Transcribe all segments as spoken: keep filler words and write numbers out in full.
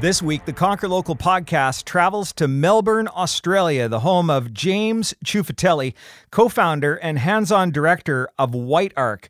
This week, the Conquer Local podcast travels to Melbourne, Australia, the home of James Ciuffatelli, co-founder and hands-on director of WhiteArk.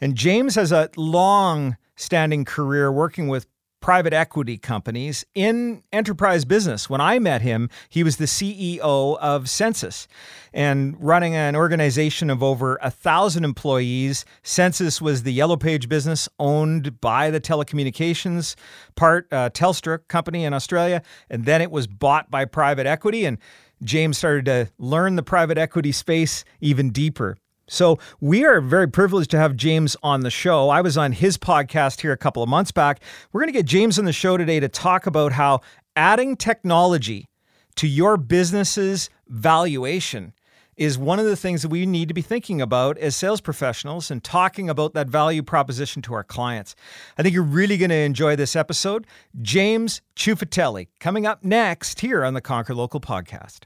And James has a long-standing career working with private equity companies in enterprise business. When I met him, he was the C E O of Census and running an organization of over a thousand employees. Census was the Yellow Page business owned by the telecommunications part, uh, Telstra company in Australia, and then it was bought by private equity, and James started to learn the private equity space even deeper. So we are very privileged to have James on the show. I was on his podcast here a couple of months back. We're going to get James on the show today to talk about how adding technology to your business's valuation is one of the things that we need to be thinking about as sales professionals and talking about that value proposition to our clients. I think you're really going to enjoy this episode. James Ciuffatelli, coming up next here on the Conquer Local podcast.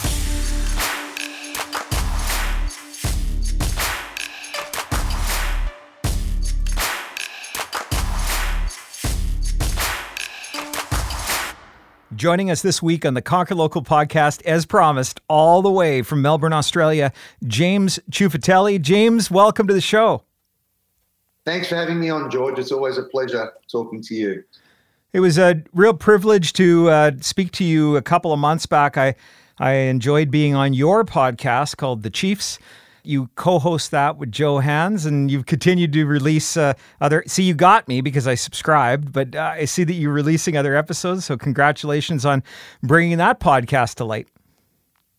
Joining us this week on the Conquer Local podcast, as promised, all the way from Melbourne, Australia, James Ciuffatelli. James, welcome to the show. Thanks for having me on, George. It's always a pleasure talking to you. It was a real privilege to uh, speak to you a couple of months back. I, I enjoyed being on your podcast called The Chiefs. You co-host that with Joe Hans, and you've continued to release uh, other... See, you got me because I subscribed, but uh, I see that you're releasing other episodes, so congratulations on bringing that podcast to light.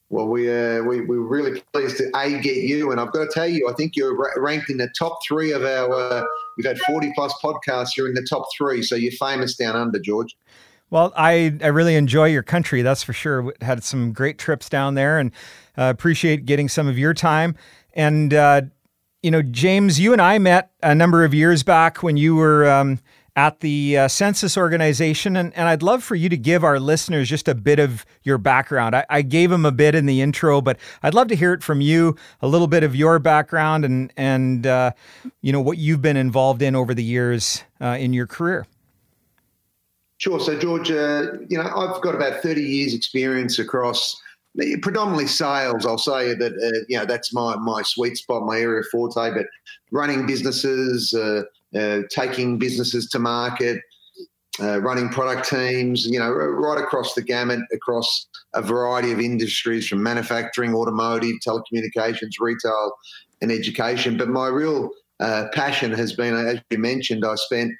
Well, we, uh, we, we're really pleased to, A, get you, and I've got to tell you, I think you're ra- ranked in the top three of our... Uh, we've had forty-plus podcasts. You're in the top three, so you're famous down under, George. Well, I, I really enjoy your country, that's for sure. Had some great trips down there, and uh, appreciate getting some of your time. And, uh, you know, James, you and I met a number of years back when you were um, at the uh, Census organization. And, and I'd love for you to give our listeners just a bit of your background. I, I gave them a bit in the intro, but I'd love to hear it from you, a little bit of your background and, and uh, you know, what you've been involved in over the years uh, in your career. Sure. So, George, uh, you know, I've got about thirty years experience across predominantly sales. I'll say that, uh, you know, that's my, my sweet spot, my area of forte, but running businesses, uh, uh, taking businesses to market, uh, running product teams, you know, right across the gamut, across a variety of industries from manufacturing, automotive, telecommunications, retail, and education. But my real uh, passion has been, as you mentioned, I spent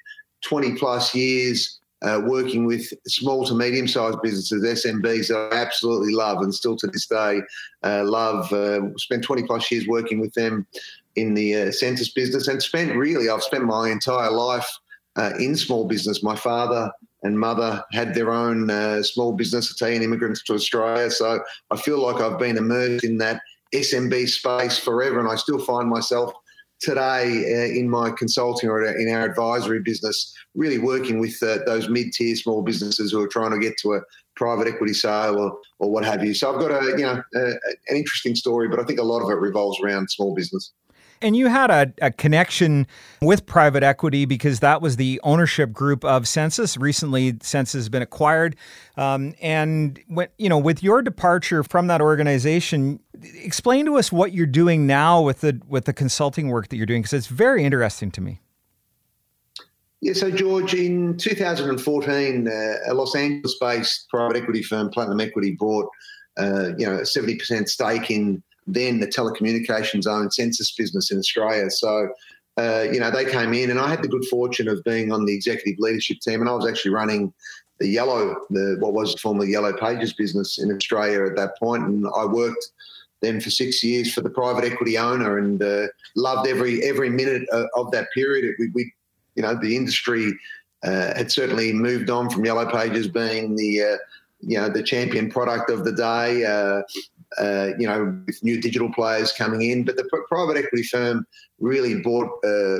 twenty plus years Uh, working with small to medium-sized businesses, S M Bs, that I absolutely love and still to this day uh, love. Uh, spent twenty-plus years working with them in the uh, Census business and spent really, I've spent my entire life uh, in small business. My father and mother had their own uh, small business, Italian immigrants to Australia, so I feel like I've been immersed in that S M B space forever, and I still find myself today uh, in my consulting or in our advisory business, really working with uh, those mid-tier small businesses who are trying to get to a private equity sale or, or what have you. So I've got a you know a, an interesting story, but I think a lot of it revolves around small business. And you had a, a connection with private equity because that was the ownership group of Census. Recently, Census has been acquired. Um, and when, you know, with your departure from that organization, explain to us what you're doing now with the with the consulting work that you're doing, because it's very interesting to me. Yeah, so George, in two thousand fourteen, uh, a Los Angeles-based private equity firm, Platinum Equity, bought uh, you know a seventy percent stake in then the telecommunications owned Census business in Australia. So, uh, you know, they came in and I had the good fortune of being on the executive leadership team, and I was actually running the Yellow, the what was formerly Yellow Pages business in Australia at that point. And I worked then for six years for the private equity owner and uh, loved every every minute of, of that period. It, we, we, you know, the industry uh, had certainly moved on from Yellow Pages being the, uh, you know, the champion product of the day, uh, uh, you know, with new digital players coming in. But the pr- private equity firm really brought uh,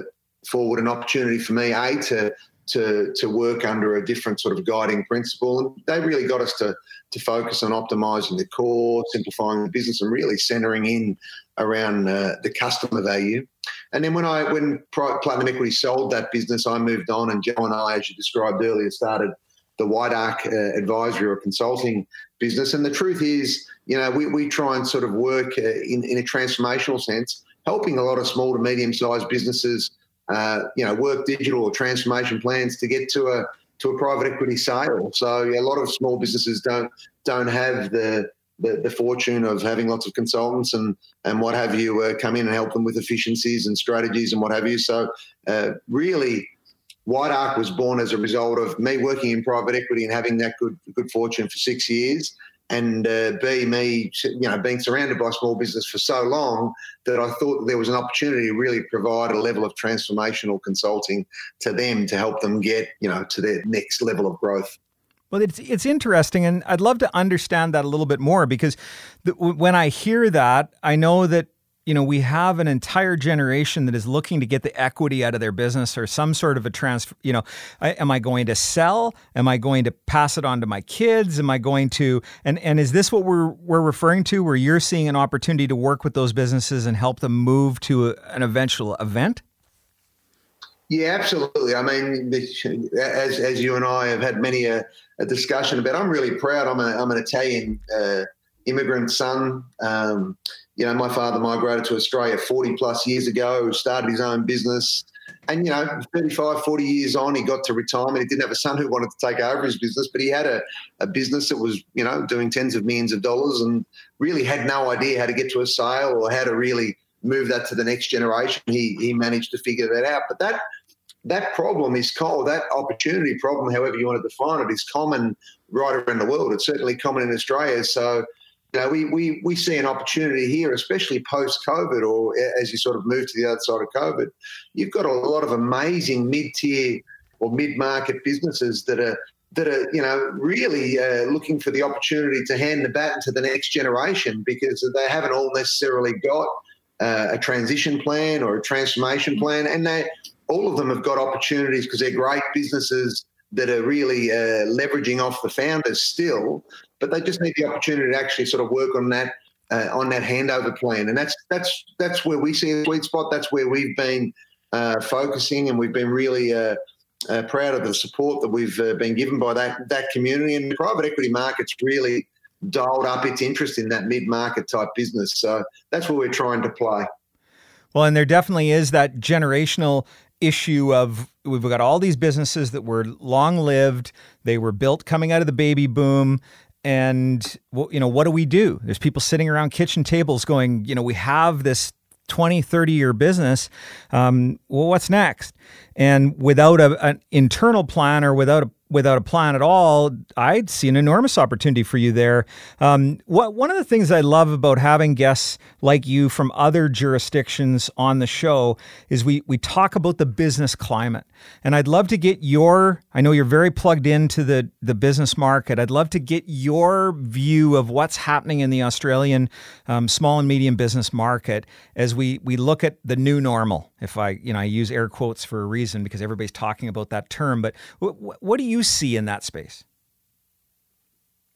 forward an opportunity for me, A, to to to work under a different sort of guiding principle. And they really got us to to focus on optimising the core, simplifying the business, and really centering in around uh, the customer value. And then when I when Platinum Equity sold that business, I moved on, and Joe and I, as you described earlier, started the WhiteArk uh, advisory or consulting business. And the truth is, you know, we, we try and sort of work uh, in, in a transformational sense, helping a lot of small to medium-sized businesses Uh, you know, work digital or transformation plans to get to a to a private equity sale. So yeah, a lot of small businesses don't don't have the the, the fortune of having lots of consultants and, and what have you uh, come in and help them with efficiencies and strategies and what have you. So uh, really, WhiteArk was born as a result of me working in private equity and having that good good fortune for six years. And uh, B, me, you know, being surrounded by small business for so long that I thought there was an opportunity to really provide a level of transformational consulting to them to help them get, you know, to their next level of growth. Well, it's it's interesting, and I'd love to understand that a little bit more, because th- when I hear that, I know that, you know, we have an entire generation that is looking to get the equity out of their business or some sort of a transfer. You know, I, am I going to sell? Am I going to pass it on to my kids? Am I going to, and, and is this what we're we're referring to, where you're seeing an opportunity to work with those businesses and help them move to a, an eventual event? Yeah, absolutely. I mean, as as you and I have had many a, a discussion about, I'm really proud. I'm, a, I'm an Italian uh, immigrant son. Um You know, my father migrated to Australia forty plus years ago, started his own business. And, you know, thirty-five, forty years on, he got to retirement. He didn't have a son who wanted to take over his business, but he had a, a business that was, you know, doing tens of millions of dollars and really had no idea how to get to a sale or how to really move that to the next generation. He he managed to figure that out. But that that problem is called, that opportunity problem, however you want to define it, is common right around the world. It's certainly common in Australia. So, you know, we, we, we see an opportunity here, especially post-COVID, or as you sort of move to the other side of COVID. You've got a lot of amazing mid-tier or mid-market businesses that are, that are you know, really uh, looking for the opportunity to hand the baton to the next generation, because they haven't all necessarily got uh, a transition plan or a transformation plan. And they all of them have got opportunities because they're great businesses that are really uh, leveraging off the founders still, but they just need the opportunity to actually sort of work on that uh, on that handover plan. And that's that's that's where we see a sweet spot. That's where we've been uh, focusing, and we've been really uh, uh, proud of the support that we've uh, been given by that that community. And the private equity market's really dialed up its interest in that mid-market type business. So that's what we're trying to play. Well, and there definitely is that generational issue of, we've got all these businesses that were long-lived, they were built coming out of the baby boom, and, you know, what do we do? There's people sitting around kitchen tables going, you know, we have this twenty, thirty-year business, um, well, what's next? And without a, an internal plan or without a without a plan at all, I'd see an enormous opportunity for you there. Um, what one of the things I love about having guests like you from other jurisdictions on the show is we we talk about the business climate. And I'd love to get your, I know you're very plugged into the, the business market. I'd love to get your view of what's happening in the Australian um, small and medium business market as we we look at the new normal. If I, you know, I use air quotes for a reason because everybody's talking about that term, but w- w- what do you see in that space?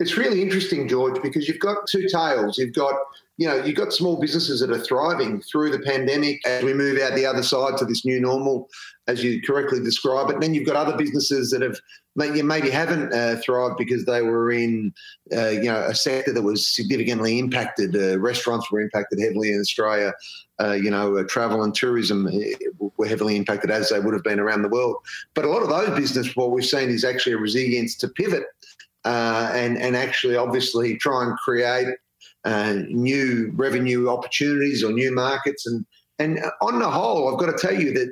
It's really interesting, George, because you've got two tails. You've got, you know, you've got small businesses that are thriving through the pandemic as we move out the other side to this new normal, as you correctly describe it. And then you've got other businesses that have maybe haven't uh, thrived because they were in, uh, you know, a sector that was significantly impacted. Uh, restaurants were impacted heavily in Australia. Uh, you know, uh, travel and tourism were heavily impacted, as they would have been around the world. But a lot of those businesses, what we've seen is actually a resilience to pivot uh, and, and actually obviously try and create uh, new revenue opportunities or new markets. And, and on the whole, I've got to tell you that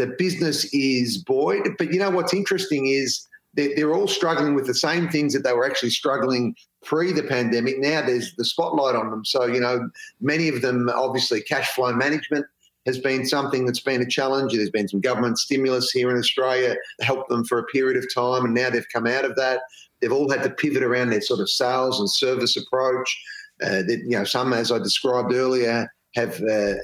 the business is buoyed. But you know what's interesting is they're, they're all struggling with the same things that they were actually struggling pre the pandemic. Now there's the spotlight on them. So, you know, many of them, obviously cash flow management has been something that's been a challenge. There's been some government stimulus here in Australia to help them for a period of time, and now they've come out of that. They've all had to pivot around their sort of sales and service approach. Uh, that, you know, some, as I described earlier, have uh,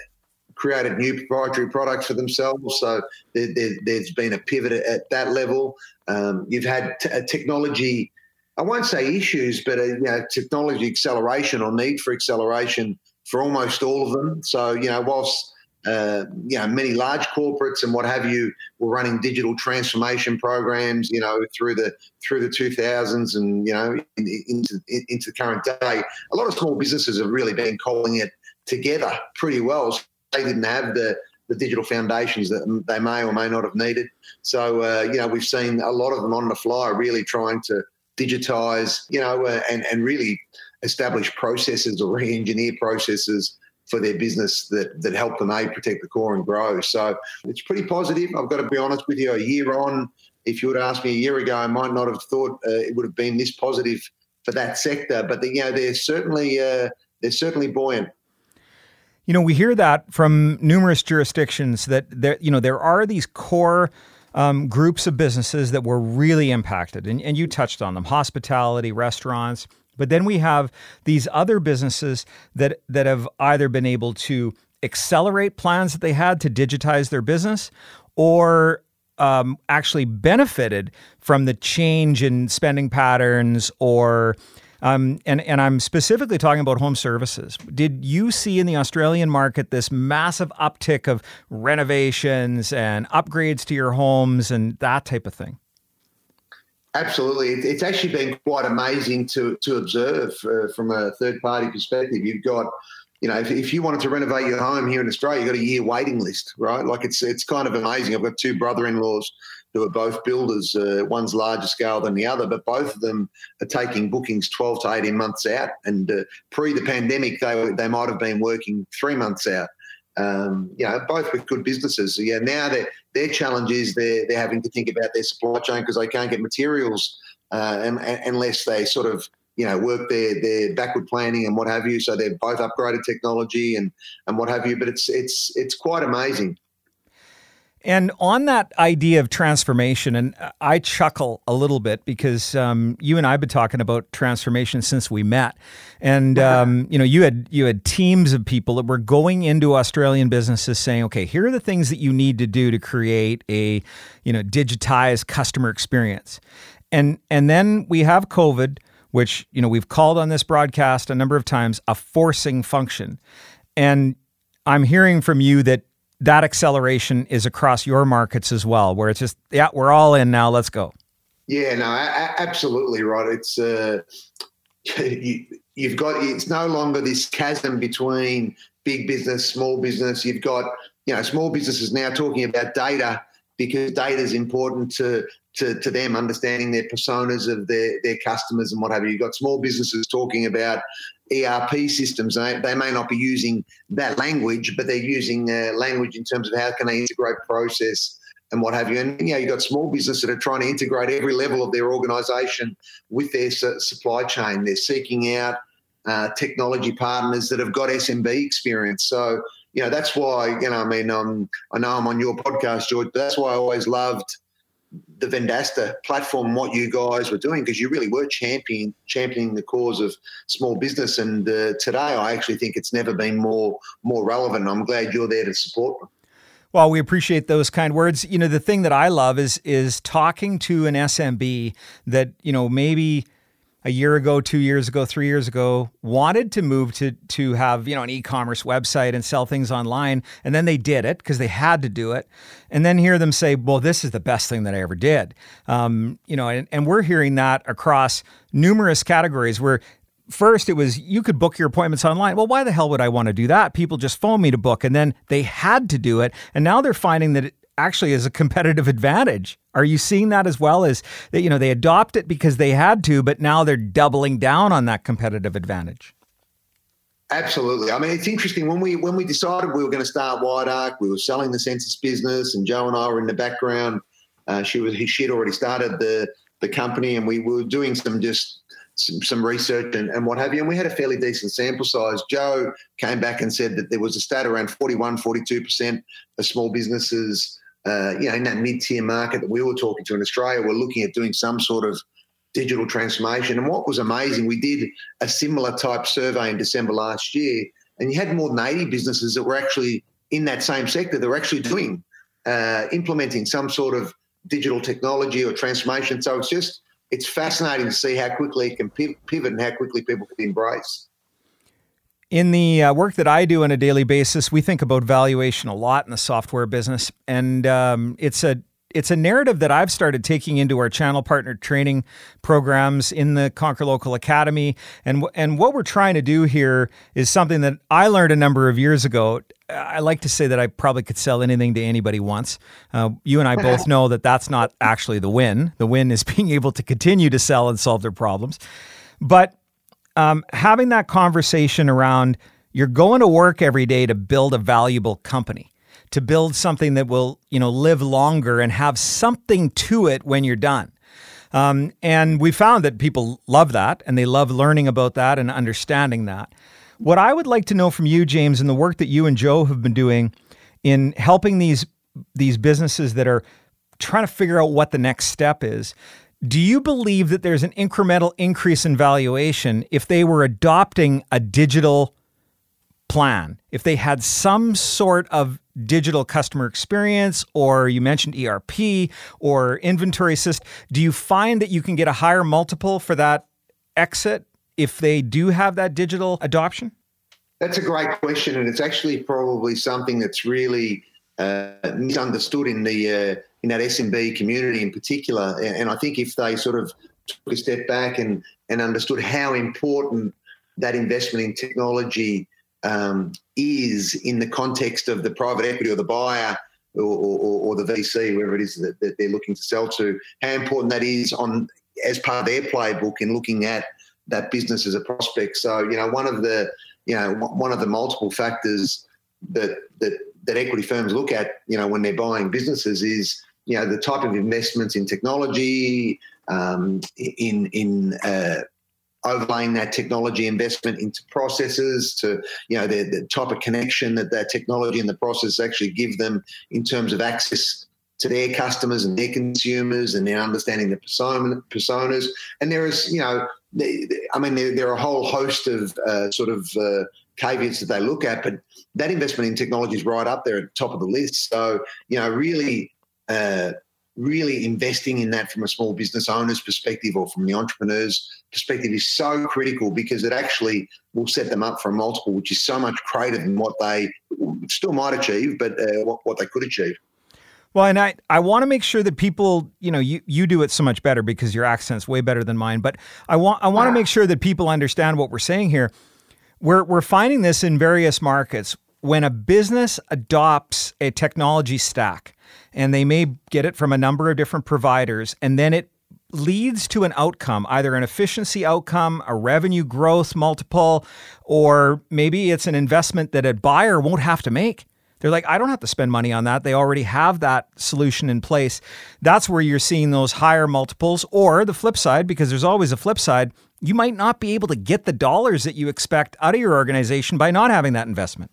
created new proprietary products for themselves. So there, there, there's been a pivot at that level. Um, you've had t- technology, I won't say issues, but a, you know, technology acceleration or need for acceleration for almost all of them. So, you know, whilst uh, you know, many large corporates and what have you were running digital transformation programs, you know, through the through the two thousands and, you know, in, into into the current day, a lot of small businesses have really been calling it together pretty well. So they didn't have the the digital foundations that they may or may not have needed. So, uh, you know, we've seen a lot of them on the fly really trying to digitize, you know, uh, and, and really establish processes or re-engineer processes for their business that that help them, A, protect the core and grow. So it's pretty positive. I've got to be honest with you, a year on, if you would ask me a year ago, I might not have thought uh, it would have been this positive for that sector. But, the, you know, they're certainly uh, they're certainly buoyant. You know, we hear that from numerous jurisdictions that, there, you know, there are these core um, groups of businesses that were really impacted. And, and you touched on them, hospitality, restaurants. But then we have these other businesses that that have either been able to accelerate plans that they had to digitize their business or um, actually benefited from the change in spending patterns or... Um, and, and I'm specifically talking about home services. Did you see in the Australian market this massive uptick of renovations and upgrades to your homes and that type of thing? Absolutely. It's actually been quite amazing to to observe uh, from a third-party perspective. You've got, you know, if, if you wanted to renovate your home here in Australia, you've got a year waiting list, right? Like it's it's kind of amazing. I've got two brother-in-laws who are both builders, uh, one's larger scale than the other, but both of them are taking bookings twelve to eighteen months out. And uh, pre the pandemic, they they might have been working three months out. Um, you know, both with good businesses. So, yeah, now their challenge is they're, they're having to think about their supply chain because they can't get materials uh, and, and, unless they sort of, you know, work their their backward planning and what have you. So they've both upgraded technology and and what have you. But it's it's it's quite amazing. And on that idea of transformation, and I chuckle a little bit because um, you and I have been talking about transformation since we met, and um, you know, you had you had teams of people that were going into Australian businesses saying, okay, here are the things that you need to do to create a, you know, digitized customer experience, and and then we have COVID, which, you know, we've called on this broadcast a number of times a forcing function, and I'm hearing from you that that acceleration is across your markets as well, where it's just, yeah, we're all in now, let's go. Yeah, no, a- absolutely right. It's, uh, you, you've got, it's no longer this chasm between big business, small business. You've got, you know, small businesses now talking about data because data is important to, to, to them, understanding their personas of their, their customers and what have you. You've got small businesses talking about E R P systems. They, they may not be using that language, but they're using uh, language in terms of how can they integrate process and what have you. And, you know, you've got small businesses that are trying to integrate every level of their organisation with their su- supply chain. They're seeking out uh, technology partners that have got S M B experience. So, you know, that's why, you know, I mean, um, I know I'm on your podcast, George, but that's why I always loved the Vendasta platform, what you guys were doing, because you really were champion, championing the cause of small business. And uh, today, I actually think it's never been more more relevant. I'm glad you're there to support them. Well, we appreciate those kind words. You know, the thing that I love is is talking to an S M B that, you know, maybe a year ago, two years ago, three years ago, wanted to move to to have, you know, an e-commerce website and sell things online. And then they did it because they had to do it. And then hear them say, well, this is the best thing that I ever did. Um, you know, and, and we're hearing that across numerous categories where first it was, you could book your appointments online. Well, why the hell would I want to do that? People just phone me to book. And then they had to do it. And now they're finding that it actually is a competitive advantage. Are you seeing that as well, as that, you know, they adopt it because they had to, but now they're doubling down on that competitive advantage? Absolutely. I mean, it's interesting. When we when we decided we were going to start WhiteArk, we were selling the Census business, and Joe and I were in the background. Uh, she was she had already started the the company, and we were doing some just some, some research and, and what have you. And we had a fairly decent sample size. Joe came back and said that there was a stat around forty-one, forty-two percent of small businesses, Uh, you know, in that mid-tier market that we were talking to in Australia, we're looking at doing some sort of digital transformation. And what was amazing, we did a similar type survey in December last year, and you had more than eighty businesses that were actually in that same sector. They were actually doing, uh, implementing some sort of digital technology or transformation. So it's just, it's fascinating to see how quickly it can pivot and how quickly people can embrace. In the uh, work that I do on a daily basis, we think about valuation a lot in the software business. And um, it's a It's a narrative that I've started taking into our channel partner training programs in the Conquer Local Academy. And and what we're trying to do here is something that I learned a number of years ago. I like to say that I probably could sell anything to anybody once. Uh, you and I both know that that's not actually the win. The win is being able to continue to sell and solve their problems. But um, having that conversation around, you're going to work every day to build a valuable company, to build something that will, you know, live longer and have something to it when you're done. Um, and we found that people love that, and they love learning about that and understanding that. What I would like to know from you, James, and the work that you and Joe have been doing in helping these, these businesses that are trying to figure out what the next step is, do you believe that there's an incremental increase in valuation if they were adopting a digital plan, if they had some sort of digital customer experience, or you mentioned E R P or inventory assist? Do you find that you can get a higher multiple for that exit if they do have that digital adoption? That's a great question, and it's actually probably something that's really uh, misunderstood in the uh, in that S M B community in particular. And I think if they sort of took a step back and and understood how important that investment in technology Um, is in the context of the private equity or the buyer or, or, or the V C, whoever it is that, that they're looking to sell to, how important that is on as part of their playbook in looking at that business as a prospect. So, you know, one of the, you know, one of the multiple factors that that that equity firms look at, you know, when they're buying businesses is, you know, the type of investments in technology, um, in in uh, overlaying that technology investment into processes, to, you know, the, the type of connection that that technology and the process actually give them in terms of access to their customers and their consumers, and their understanding the persona, personas. And there is, you know, I mean, there, there are a whole host of uh, sort of uh, caveats that they look at, but that investment in technology is right up there at the top of the list. So, you know, really, uh, really investing in that from a small business owner's perspective or from the entrepreneur's perspective is so critical, because it actually will set them up for a multiple which is so much greater than what they still might achieve, but uh, what, what they could achieve. Well, and I, I want to make sure that people, you know, you, you do it so much better because your accent's way better than mine, but I want I want to make sure that people understand what we're saying here. We're we're finding this in various markets. When a business adopts a technology stack, and they may get it from a number of different providers, and then it leads to an outcome, either an efficiency outcome, a revenue growth multiple, or maybe it's an investment that a buyer won't have to make. They're like, I don't have to spend money on that. They already have that solution in place. That's where you're seeing those higher multiples. Or the flip side, because there's always a flip side, you might not be able to get the dollars that you expect out of your organization by not having that investment.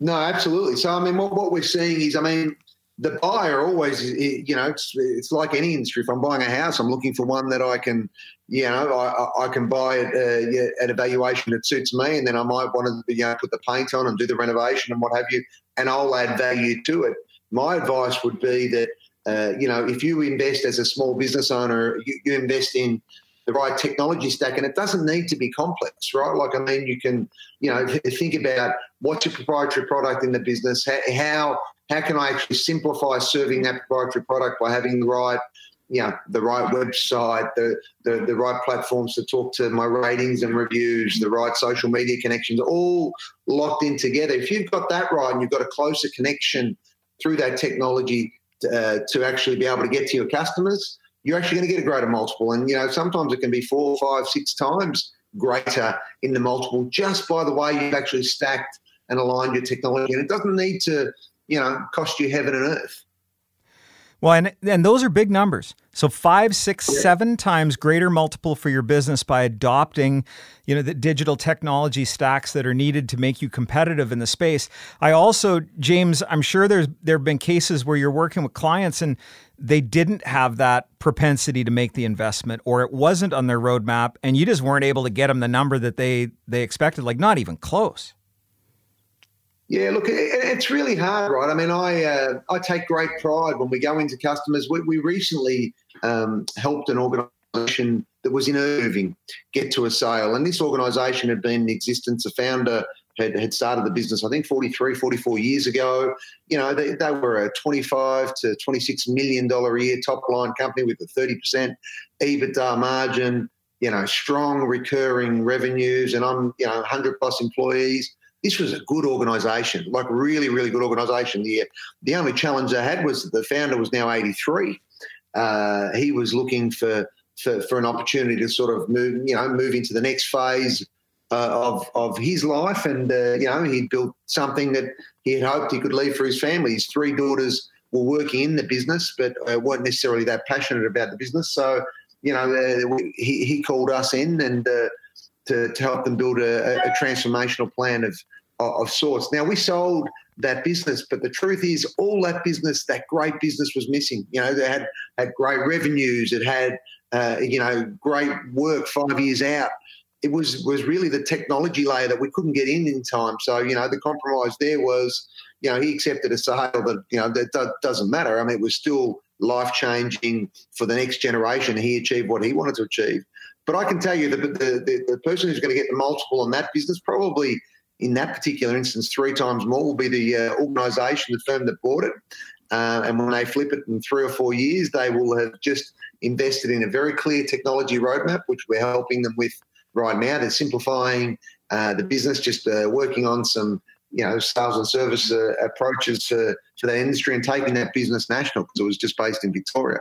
No, absolutely. So, I mean, what, what we're seeing is, I mean, the buyer always, you know, it's, it's like any industry. If I'm buying a house, I'm looking for one that I can, you know, I, I can buy at, uh, at a valuation that suits me, and then I might want to, you know, put the paint on and do the renovation and what have you, and I'll add value to it. My advice would be that, uh, you know, if you invest as a small business owner, you, you invest in the right technology stack, and it doesn't need to be complex, right? Like, I mean, you can, you know, think about what's your proprietary product in the business, how – How can I actually simplify serving that proprietary product by having the right, you know, the right website, the, the the right platforms to talk to my ratings and reviews, the right social media connections, all locked in together. If you've got that right and you've got a closer connection through that technology uh, to actually be able to get to your customers, you're actually going to get a greater multiple. And, you know, sometimes it can be four, five, six times greater in the multiple just by the way you've actually stacked and aligned your technology. And it doesn't need to, you know, cost you heaven and earth. Well, and and those are big numbers. So five, six, yeah. seven times greater multiple for your business by adopting, you know, the digital technology stacks that are needed to make you competitive in the space. I also, James, I'm sure there's there have been cases where you're working with clients and they didn't have that propensity to make the investment, or it wasn't on their roadmap, and you just weren't able to get them the number that they they expected, like not even close? Yeah, look, it, it's really hard, right? I mean, I uh, I take great pride when we go into customers. We, we recently um, helped an organisation that was in Irving get to a sale, and this organisation had been in existence, a founder had, had started the business, I think, forty-three, forty-four years ago. You know, they, they were a twenty-five to twenty-six million dollars a year top-line company with a thirty percent EBITDA margin, you know, strong recurring revenues, and I'm, you know, one hundred plus employees. This was a good organisation, like really, really good organisation. The, the only challenge they had was that the founder was now eighty-three. Uh, he was looking for, for for an opportunity to sort of move, you know, move into the next phase Uh, of of his life, and uh, you know, he built something that he had hoped he could leave for his family. His three daughters were working in the business, but uh, weren't necessarily that passionate about the business. So, you know, uh, he he called us in and uh, to to help them build a, a transformational plan of of sorts. Now, we sold that business, but the truth is, all that business, that great business, was missing. You know, they had had great revenues. It had uh, you know, great work five years out. It was was really the technology layer that we couldn't get in in time. So, you know, the compromise there was, you know, he accepted a sale that, you know, that do- doesn't matter. I mean, it was still life-changing for the next generation. He achieved what he wanted to achieve. But I can tell you that the, the, the person who's going to get the multiple on that business, probably in that particular instance three times more, will be the uh, organisation, the firm that bought it. Uh, and when they flip it in three or four years, they will have just invested in a very clear technology roadmap, which we're helping them with right now. They're simplifying uh, the business, just uh, working on some, you know, sales and service uh, approaches to, to that industry and taking that business national, because it was just based in Victoria.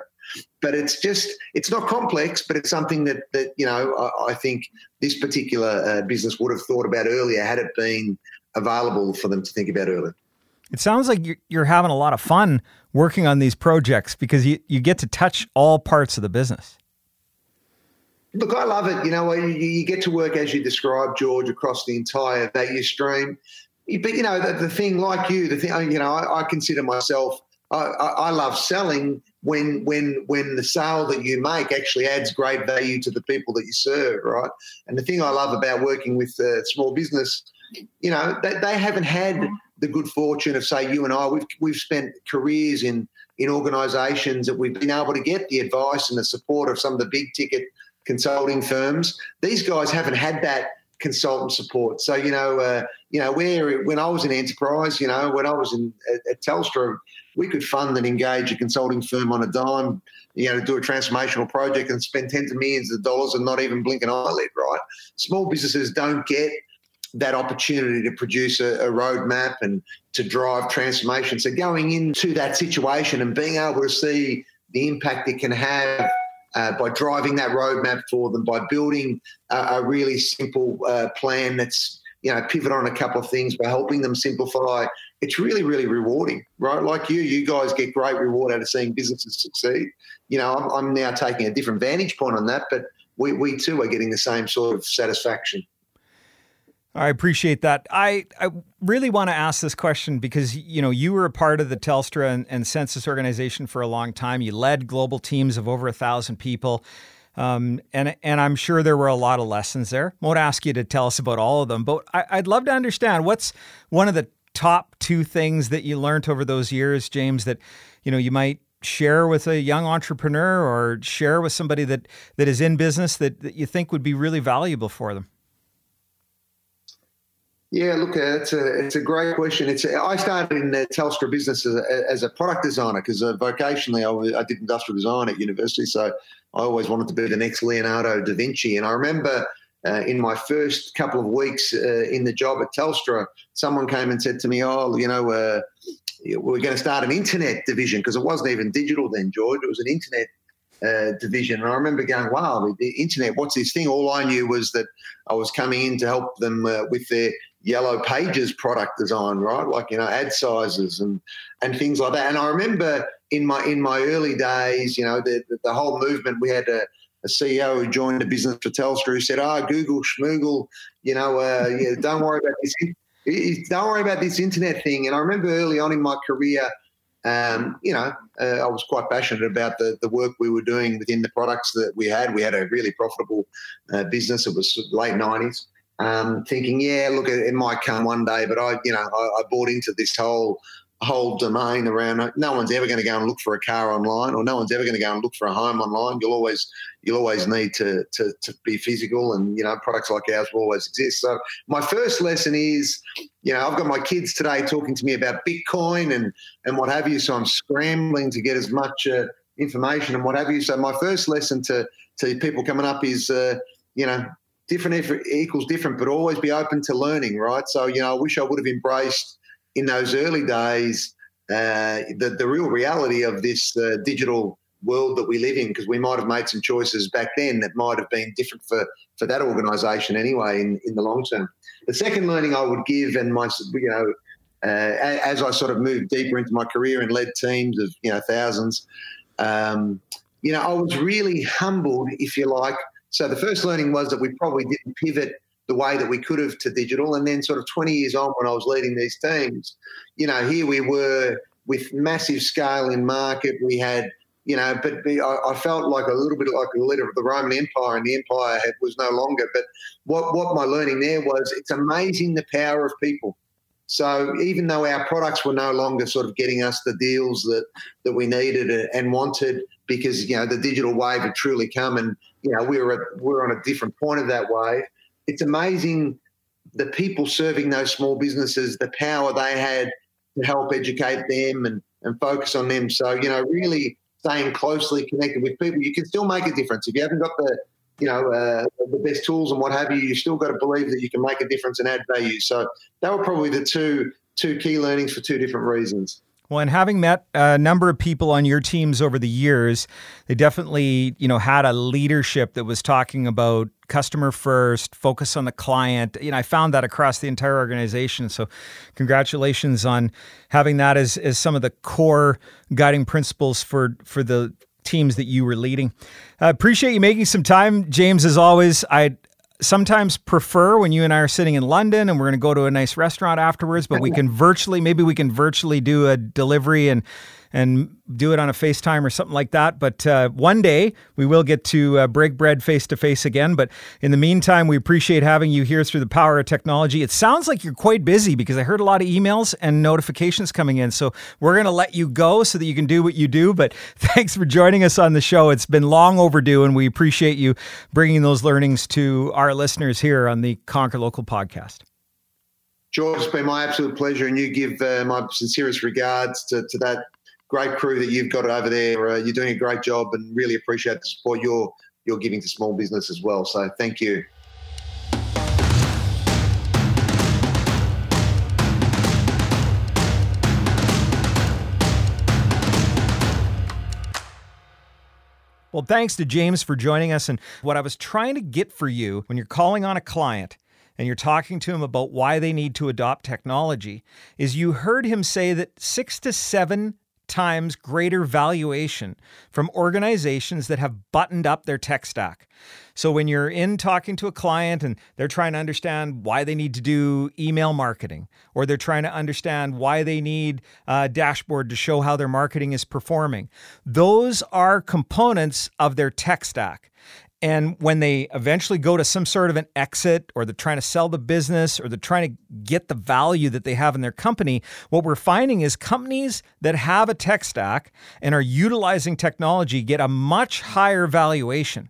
But it's just, it's not complex, but it's something that, that you know, I, I think this particular uh, business would have thought about earlier had it been available for them to think about earlier. It sounds like you're having a lot of fun working on these projects because you, you get to touch all parts of the business. Look, I love it. You know, you get to work, as you described, George, across the entire value stream. But, you know, the, the thing like you, the thing, you know, I, I consider myself, I, I love selling when when when the sale that you make actually adds great value to the people that you serve, right? And the thing I love about working with uh, small business, you know, they, they haven't had the good fortune of, say, you and I. We've we've spent careers in in organisations that we've been able to get the advice and the support of some of the big ticket consulting firms. These guys haven't had that consultant support. So, you know, uh, you know, where when I was in enterprise, you know, when I was in at, at Telstra, we could fund and engage a consulting firm on a dime, you know, to do a transformational project and spend tens of millions of dollars and not even blink an eyelid, right? Small businesses don't get that opportunity to produce a, a roadmap and to drive transformation. So going into that situation and being able to see the impact it can have Uh, by driving that roadmap for them, by building uh, a really simple uh, plan that's, you know, pivot on a couple of things, by helping them simplify, it's really, really rewarding, right? Like you, you guys get great reward out of seeing businesses succeed. You know, I'm, I'm now taking a different vantage point on that, but we, we too are getting the same sort of satisfaction. I appreciate that. I, I really want to ask this question because, you know, you were a part of the Telstra and, and Census organization for a long time. You led global teams of over a thousand people. Um, and, and I'm sure there were a lot of lessons there. I won't ask you to tell us about all of them, but I, I'd love to understand what's one of the top two things that you learned over those years, James, that, you know, you might share with a young entrepreneur or share with somebody that, that is in business that, that you think would be really valuable for them. Yeah, look, uh, it's a it's a great question. It's a, I started in the Telstra business as a, as a product designer because uh, vocationally I, was, I did industrial design at university, so I always wanted to be the next Leonardo da Vinci. And I remember uh, in my first couple of weeks uh, in the job at Telstra, someone came and said to me, "Oh, you know, uh, we're going to start an internet division," because it wasn't even digital then, George. It was an internet Uh, division. And I remember going, wow, the internet, what's this thing? All I knew was that I was coming in to help them uh, with their Yellow Pages product design, right? Like, you know, ad sizes and, and things like that. And I remember in my in my early days, you know, the, the, the whole movement, we had a, a C E O who joined a business for Telstra who said, "Ah, oh, Google, Schmoogle, you know, uh, yeah, don't worry about this. Don't worry about this internet thing." And I remember early on in my career, Um, you know, uh, I was quite passionate about the, the work we were doing within the products that we had. We had a really profitable uh, business. It was late nineties. Um, thinking, yeah, look, it, it might come one day. But I, you know, I, I bought into this whole whole domain around. No one's ever going to go and look for a car online, or no one's ever going to go and look for a home online. You'll always you'll always need to to, to be physical, and you know, products like ours will always exist. So my first lesson is, you know, I've got my kids today talking to me about Bitcoin and and what have you. So I'm scrambling to get as much uh, information and what have you. So my first lesson to to people coming up is, uh, you know. Different equals different, but always be open to learning, right? So, you know, I wish I would have embraced in those early days uh, the, the real reality of this uh, digital world that we live in, because we might have made some choices back then that might have been different for, for that organisation anyway in, in the long term. The second learning I would give, and my, you know, uh, as I sort of moved deeper into my career and led teams of, you know, thousands, um, you know, I was really humbled, if you like. So the first learning was that we probably didn't pivot the way that we could have to digital. And then sort of twenty years on, when I was leading these teams, you know, here we were with massive scale in market. We had, you know, but I felt like a little bit like a leader of the Roman Empire, and the empire was no longer. But what, what my learning there was, it's amazing the power of people. So even though our products were no longer sort of getting us the deals that, that we needed and wanted, because, you know, the digital wave had truly come, and, you know, we were, at, we were on a different point of that wave. It's amazing the people serving those small businesses, the power they had to help educate them and, and focus on them. So, you know, really staying closely connected with people. You can still make a difference. If you haven't got the, you know, uh, the best tools and what have you, you still got to believe that you can make a difference and add value. So that were probably the two two key learnings for two different reasons. Well, and having met a number of people on your teams over the years, they definitely, you know, had a leadership that was talking about customer first, focus on the client. You know, I found that across the entire organization. So congratulations on having that as, as some of the core guiding principles for, for the teams that you were leading. I appreciate you making some time, James, as always. I sometimes prefer when you and I are sitting in London and we're going to go to a nice restaurant afterwards, but we can virtually, maybe we can virtually do a delivery and and do it on a FaceTime or something like that. But uh, one day we will get to uh, break bread face-to-face again. But in the meantime, we appreciate having you here through the power of technology. It sounds like you're quite busy, because I heard a lot of emails and notifications coming in. So we're going to let you go so that you can do what you do. But thanks for joining us on the show. It's been long overdue, and we appreciate you bringing those learnings to our listeners here on the Conquer Local podcast. George, it's been my absolute pleasure, and you give uh, my sincerest regards to, to that great crew that you've got over there. Uh, you're doing a great job, and really appreciate the support you're you're giving to small business as well. So thank you. Well, thanks to James for joining us. And what I was trying to get for you when you're calling on a client and you're talking to him about why they need to adopt technology is you heard him say that six to seven times greater valuation from organizations that have buttoned up their tech stack. So when you're in talking to a client and they're trying to understand why they need to do email marketing, or they're trying to understand why they need a dashboard to show how their marketing is performing, those are components of their tech stack. And when they eventually go to some sort of an exit, or they're trying to sell the business, or they're trying to get the value that they have in their company, what we're finding is companies that have a tech stack and are utilizing technology get a much higher valuation.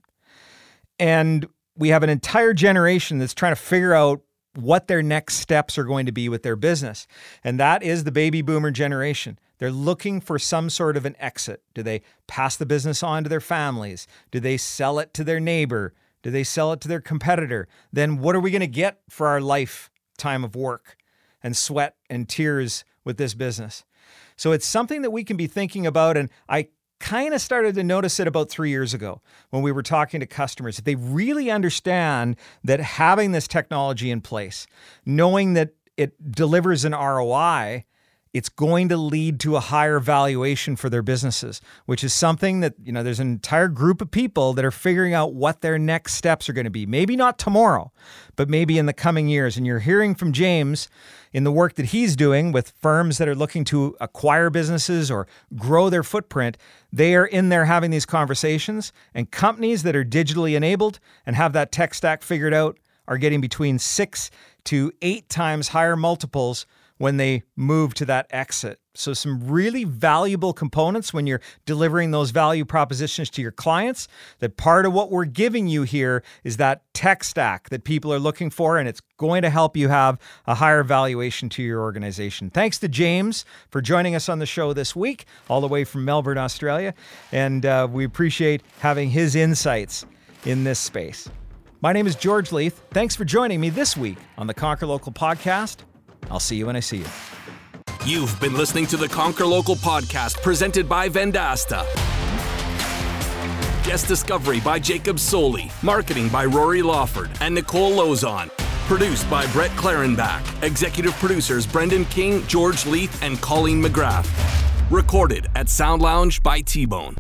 And we have an entire generation that's trying to figure out what their next steps are going to be with their business. And that is the baby boomer generation. They're looking for some sort of an exit. Do they pass the business on to their families? Do they sell it to their neighbor? Do they sell it to their competitor? Then what are we going to get for our lifetime of work and sweat and tears with this business? So it's something that we can be thinking about. And I kind of started to notice it about three years ago when we were talking to customers, that they really understand that having this technology in place, knowing that it delivers an R O I, it's going to lead to a higher valuation for their businesses, which is something that, you know, there's an entire group of people that are figuring out what their next steps are going to be. Maybe not tomorrow, but maybe in the coming years. And you're hearing from James in the work that he's doing with firms that are looking to acquire businesses or grow their footprint. They are in there having these conversations, and companies that are digitally enabled and have that tech stack figured out are getting between six to eight times higher multiples when they move to that exit. So some really valuable components when you're delivering those value propositions to your clients, that part of what we're giving you here is that tech stack that people are looking for, and it's going to help you have a higher valuation to your organization. Thanks to James for joining us on the show this week, all the way from Melbourne, Australia. And uh, we appreciate having his insights in this space. My name is George Leith. Thanks for joining me this week on the Conquer Local podcast. I'll see you when I see you. You've been listening to the Conquer Local podcast, presented by Vendasta. Guest discovery by Jacob Soley, marketing by Rory Lawford and Nicole Lozon. Produced by Brett Clarenbach. Executive producers Brendan King, George Leith, and Colleen McGrath. Recorded at Sound Lounge by T-Bone.